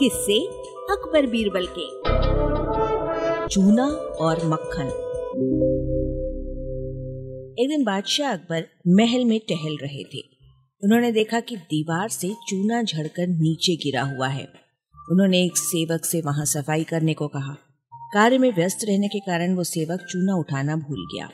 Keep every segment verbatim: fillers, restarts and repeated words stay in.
किस्से अकबर बीरबल के। चूना और मक्खन। एक दिन बादशाह अकबर महल में टहल रहे थे। उन्होंने देखा कि दीवार से चूना झड़कर नीचे गिरा हुआ है। उन्होंने एक सेवक से वहां सफाई करने को कहा। कार्य में व्यस्त रहने के कारण वो सेवक चूना उठाना भूल गया।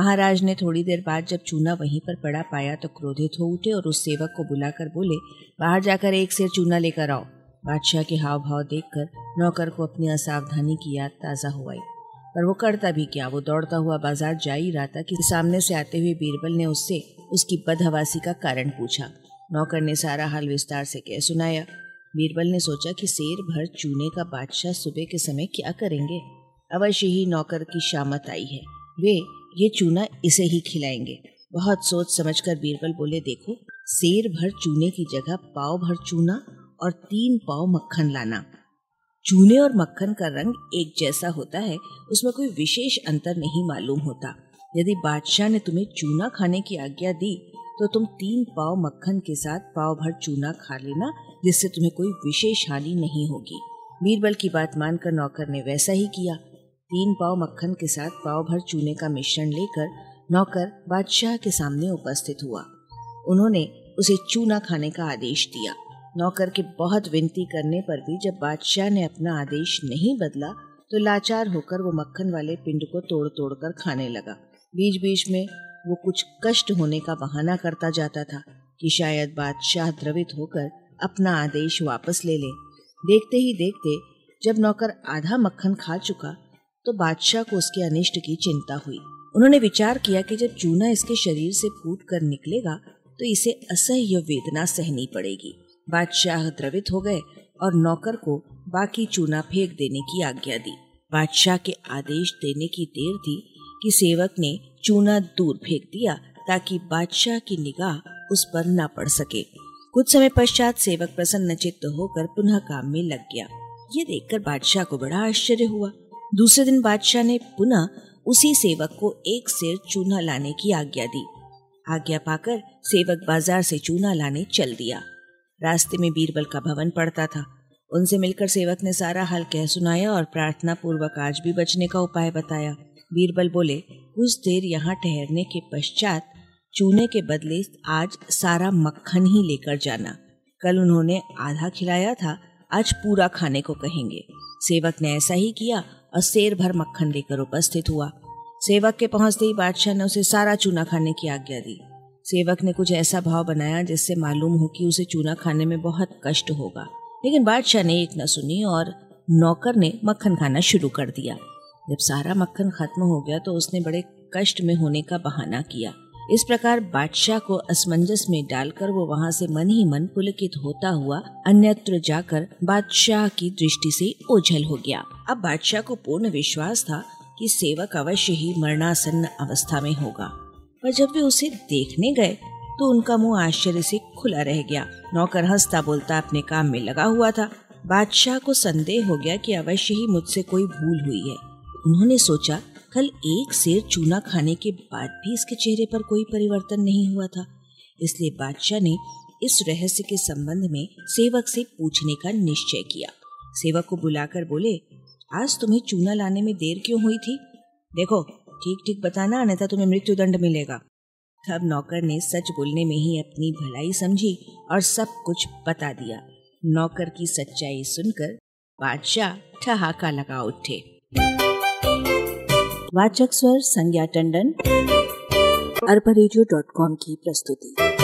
महाराज ने थोड़ी देर बाद जब चूना वहीं पर पड़ा पाया तो क्रोधित हो उठे और उस सेवक को बुलाकर बोले, बाहर जाकर एक सेर चूना लेकर आओ। बादशाह के हाव भाव देखकर नौकर को अपनी असावधानी की याद ताज़ा हो आई, पर वो करता भी क्या, वो दौड़ता हुआ बाजार जा ही रहा था कि सामने से आते हुए बीरबल ने उससे उसकी बदहवासी का कारण पूछा। नौकर ने सारा हाल विस्तार से कह सुनाया। बीरबल ने सोचा कि सेर भर चूने का बादशाह सुबह के समय क्या करेंगे। अवश्य ही नौकर की शामत आई है, वे ये चूना इसे ही खिलाएंगे। बहुत सोच समझकर बीरबल बोले, देखो सेर भर चूने की जगह पाव भर चूना और तीन पाव मक्खन लाना। चूने और मक्खन का रंग एक जैसा होता है, उसमें कोई विशेष अंतर नहीं मालूम होता। यदि बादशाह ने तुम्हें चूना खाने की आज्ञा दी तो तुम तीन पाव मक्खन के साथ पाव भर चूना खा लेना, जिससे तुम्हें कोई विशेष हानि नहीं होगी। बीरबल की बात मानकर नौकर ने वैसा ही किया। तीन पाव मक्खन के साथ पाव भर चूने का मिश्रण लेकर नौकर बादशाह के सामने उपस्थित हुआ। उन्होंने उसे चूना खाने का आदेश दिया। नौकर के बहुत विनती करने पर भी जब बादशाह ने अपना आदेश नहीं बदला तो लाचार होकर वो मक्खन वाले पिंड को तोड़ तोड़ कर खाने लगा। बीच बीच में वो कुछ कष्ट होने का बहाना करता जाता था कि शायद बादशाह द्रवित होकर अपना आदेश वापस ले ले। देखते ही देखते जब नौकर आधा मक्खन खा चुका तो बादशाह को उसके अनिष्ट की चिंता हुई। उन्होंने विचार किया कि जब चूना इसके शरीर से फूट कर निकलेगा तो इसे असह्य वेदना सहनी पड़ेगी। बादशाह द्रवित हो गए और नौकर को बाकी चूना फेंक देने की आज्ञा दी। बादशाह के आदेश देने की देर थी कि सेवक ने चूना दूर फेंक दिया ताकि बादशाह की निगाह उस पर न पड़ सके। कुछ समय पश्चात सेवक प्रसन्नचित्त होकर पुनः काम में लग गया। ये देखकर बादशाह को बड़ा आश्चर्य हुआ। दूसरे दिन बादशाह ने पुनः उसी सेवक को एक सेर चूना लाने की आज्ञा दी। आज्ञा पाकर सेवक बाजार से चूना लाने चल दिया। रास्ते में बीरबल का भवन पड़ता था। उनसे मिलकर सेवक ने सारा हाल कह सुनाया और प्रार्थना पूर्वक आज भी बचने का उपाय बताया। बीरबल बोले, कुछ देर यहाँ ठहरने के पश्चात चूने के बदले आज सारा मक्खन ही लेकर जाना। कल उन्होंने आधा खिलाया था, आज पूरा खाने को कहेंगे। सेवक ने ऐसा ही किया और सेर भर मक्खन लेकर उपस्थित हुआ। सेवक के पहुंचते ही बादशाह ने उसे सारा चूना खाने की आज्ञा दी। सेवक ने कुछ ऐसा भाव बनाया जिससे मालूम हो कि उसे चूना खाने में बहुत कष्ट होगा, लेकिन बादशाह ने एक न सुनी और नौकर ने मक्खन खाना शुरू कर दिया। जब सारा मक्खन खत्म हो गया तो उसने बड़े कष्ट में होने का बहाना किया। इस प्रकार बादशाह को असमंजस में डालकर वो वहाँ से मन ही मन पुलकित होता हुआ अन्यत्र जाकर बादशाह की दृष्टि से ओझल हो गया। अब बादशाह को पूर्ण विश्वास था कि सेवक अवश्य ही मरणासन्न अवस्था में होगा, पर जब वे उसे देखने गए तो उनका मुंह आश्चर्य से खुला रह गया। नौकर हंसता बोलता अपने काम में लगा हुआ था। बादशाह को संदेह हो गया कि अवश्य ही मुझसे कोई भूल हुई है। उन्होंने सोचा कल एक सेर चूना खाने के बाद भी इसके चेहरे पर कोई परिवर्तन नहीं हुआ था, इसलिए बादशाह ने इस रहस्य के संबंध में सेवक से पूछने का निश्चय किया। सेवक को बुलाकर बोले, आज तुम्हें चूना लाने में देर क्यों हुई थी? देखो ठीक ठीक बताना, अन्यथा तुम्हें मृत्युदंड मिलेगा। तब नौकर ने सच बोलने में ही अपनी भलाई समझी और सब कुछ बता दिया। नौकर की सच्चाई सुनकर बादशाह ठहाका लगा उठे। वाचक स्वर संज्ञा टंडन, अरबा रेडियो डॉट कॉम की प्रस्तुति।